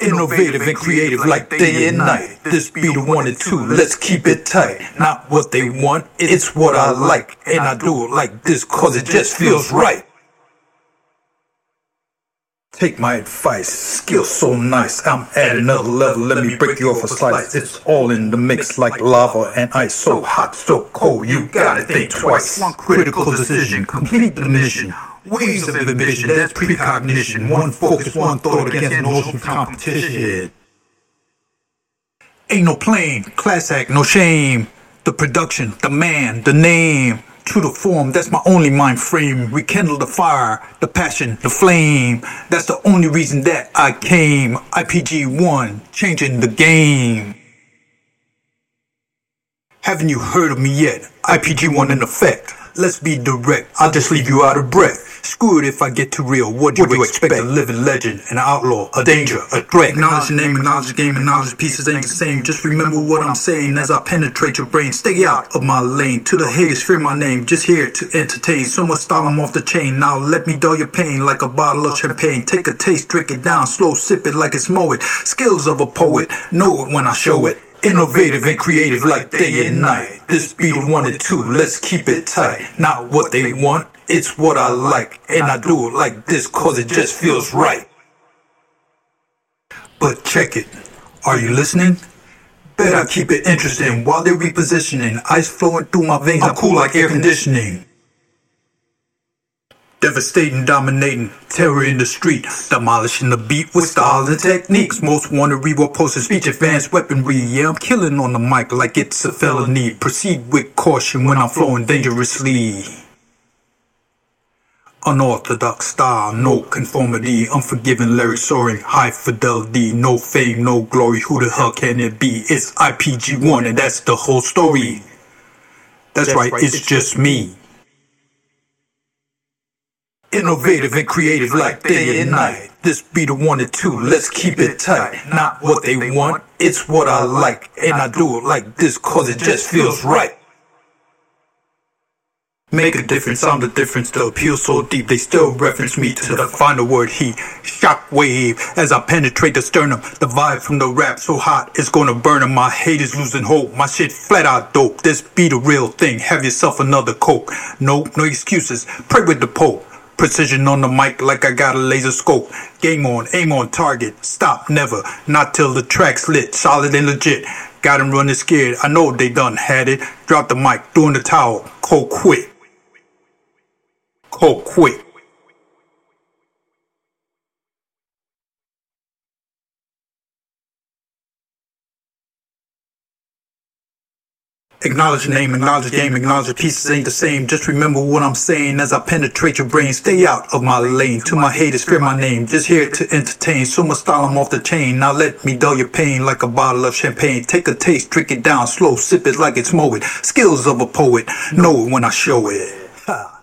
Innovative and creative like day and night. This be the one and two, let's keep it tight. Not what they want, it's what I like. And I do it like this cause it just feels right. Take my advice, skills so nice. I'm at another level, let me break you off a slice. It's all in the mix like lava and ice. So hot, so cold, you gotta think twice. One critical decision, complete the mission. Waves of ambition, that's precognition. One focus, one thought against an ocean competition. Ain't no plane, class act, no shame. The production, the man, the name. True to form, that's my only mind frame. Rekindle the fire, the passion, the flame. That's the only reason that I came. IPG1, changing the game. Haven't you heard of me yet? IPG1 in effect. Let's be direct, I'll just leave you out of breath. Screw it if I get too real, what do you expect? A living legend, an outlaw, a danger, a threat. Acknowledge your name, acknowledge the game, acknowledge the pieces ain't the same. Just remember what I'm saying as I penetrate your brain. Stay out of my lane, to the haters fear my name. Just here to entertain, so much style I'm off the chain. Now let me dull your pain like a bottle of champagne. Take a taste, drink it down, slow sip it like it's Moët. Skills of a poet, know it when I show it. Innovative and creative like day and night. This be the one and two, let's keep it tight. Not what they want, it's what I like. And I do it like this cause it just feels right. But check it, are you listening? Bet I keep it interesting while they're repositioning. Ice flowing through my veins, I'm cool like air conditioning. Devastating, dominating, terror in the street, demolishing the beat with styles and techniques. Most wanna read what posted speech, advanced weaponry. Yeah, I'm killing on the mic like it's a felony. Proceed with caution when I'm flowing dangerously. Unorthodox style, no conformity, unforgiving lyrics soaring, high fidelity, no fame, no glory. Who the hell can it be? It's IPG1 and that's the whole story. That's right, it's just me. Innovative and creative like day and night. This be the one and two, let's keep it tight. Not what they want, it's what I like. And I do it like this cause it just feels right. Make a difference, I'm the difference. The appeal so deep, they still reference me to the final word heat. Shockwave as I penetrate the sternum. The vibe from the rap so hot, it's gonna burn them. My haters losing hope, my shit flat out dope. This be the real thing, have yourself another coke. Nope, no excuses, pray with the pope. Precision on the mic like I got a laser scope. Game on, aim on target. Stop, never. Not till the track's lit. Solid and legit. Got him running scared. I know they done had it. Drop the mic, throwing the towel. Cold quit. Cold quit. Acknowledge your name, acknowledge the game, acknowledge the pieces ain't the same. Just remember what I'm saying as I penetrate your brain. Stay out of my lane, to my haters fear my name. Just here to entertain, so much style I'm off the chain. Now let me dull your pain like a bottle of champagne. Take a taste, drink it down slow, sip it like it's Moët. Skills of a poet, know it when I show it. Ha.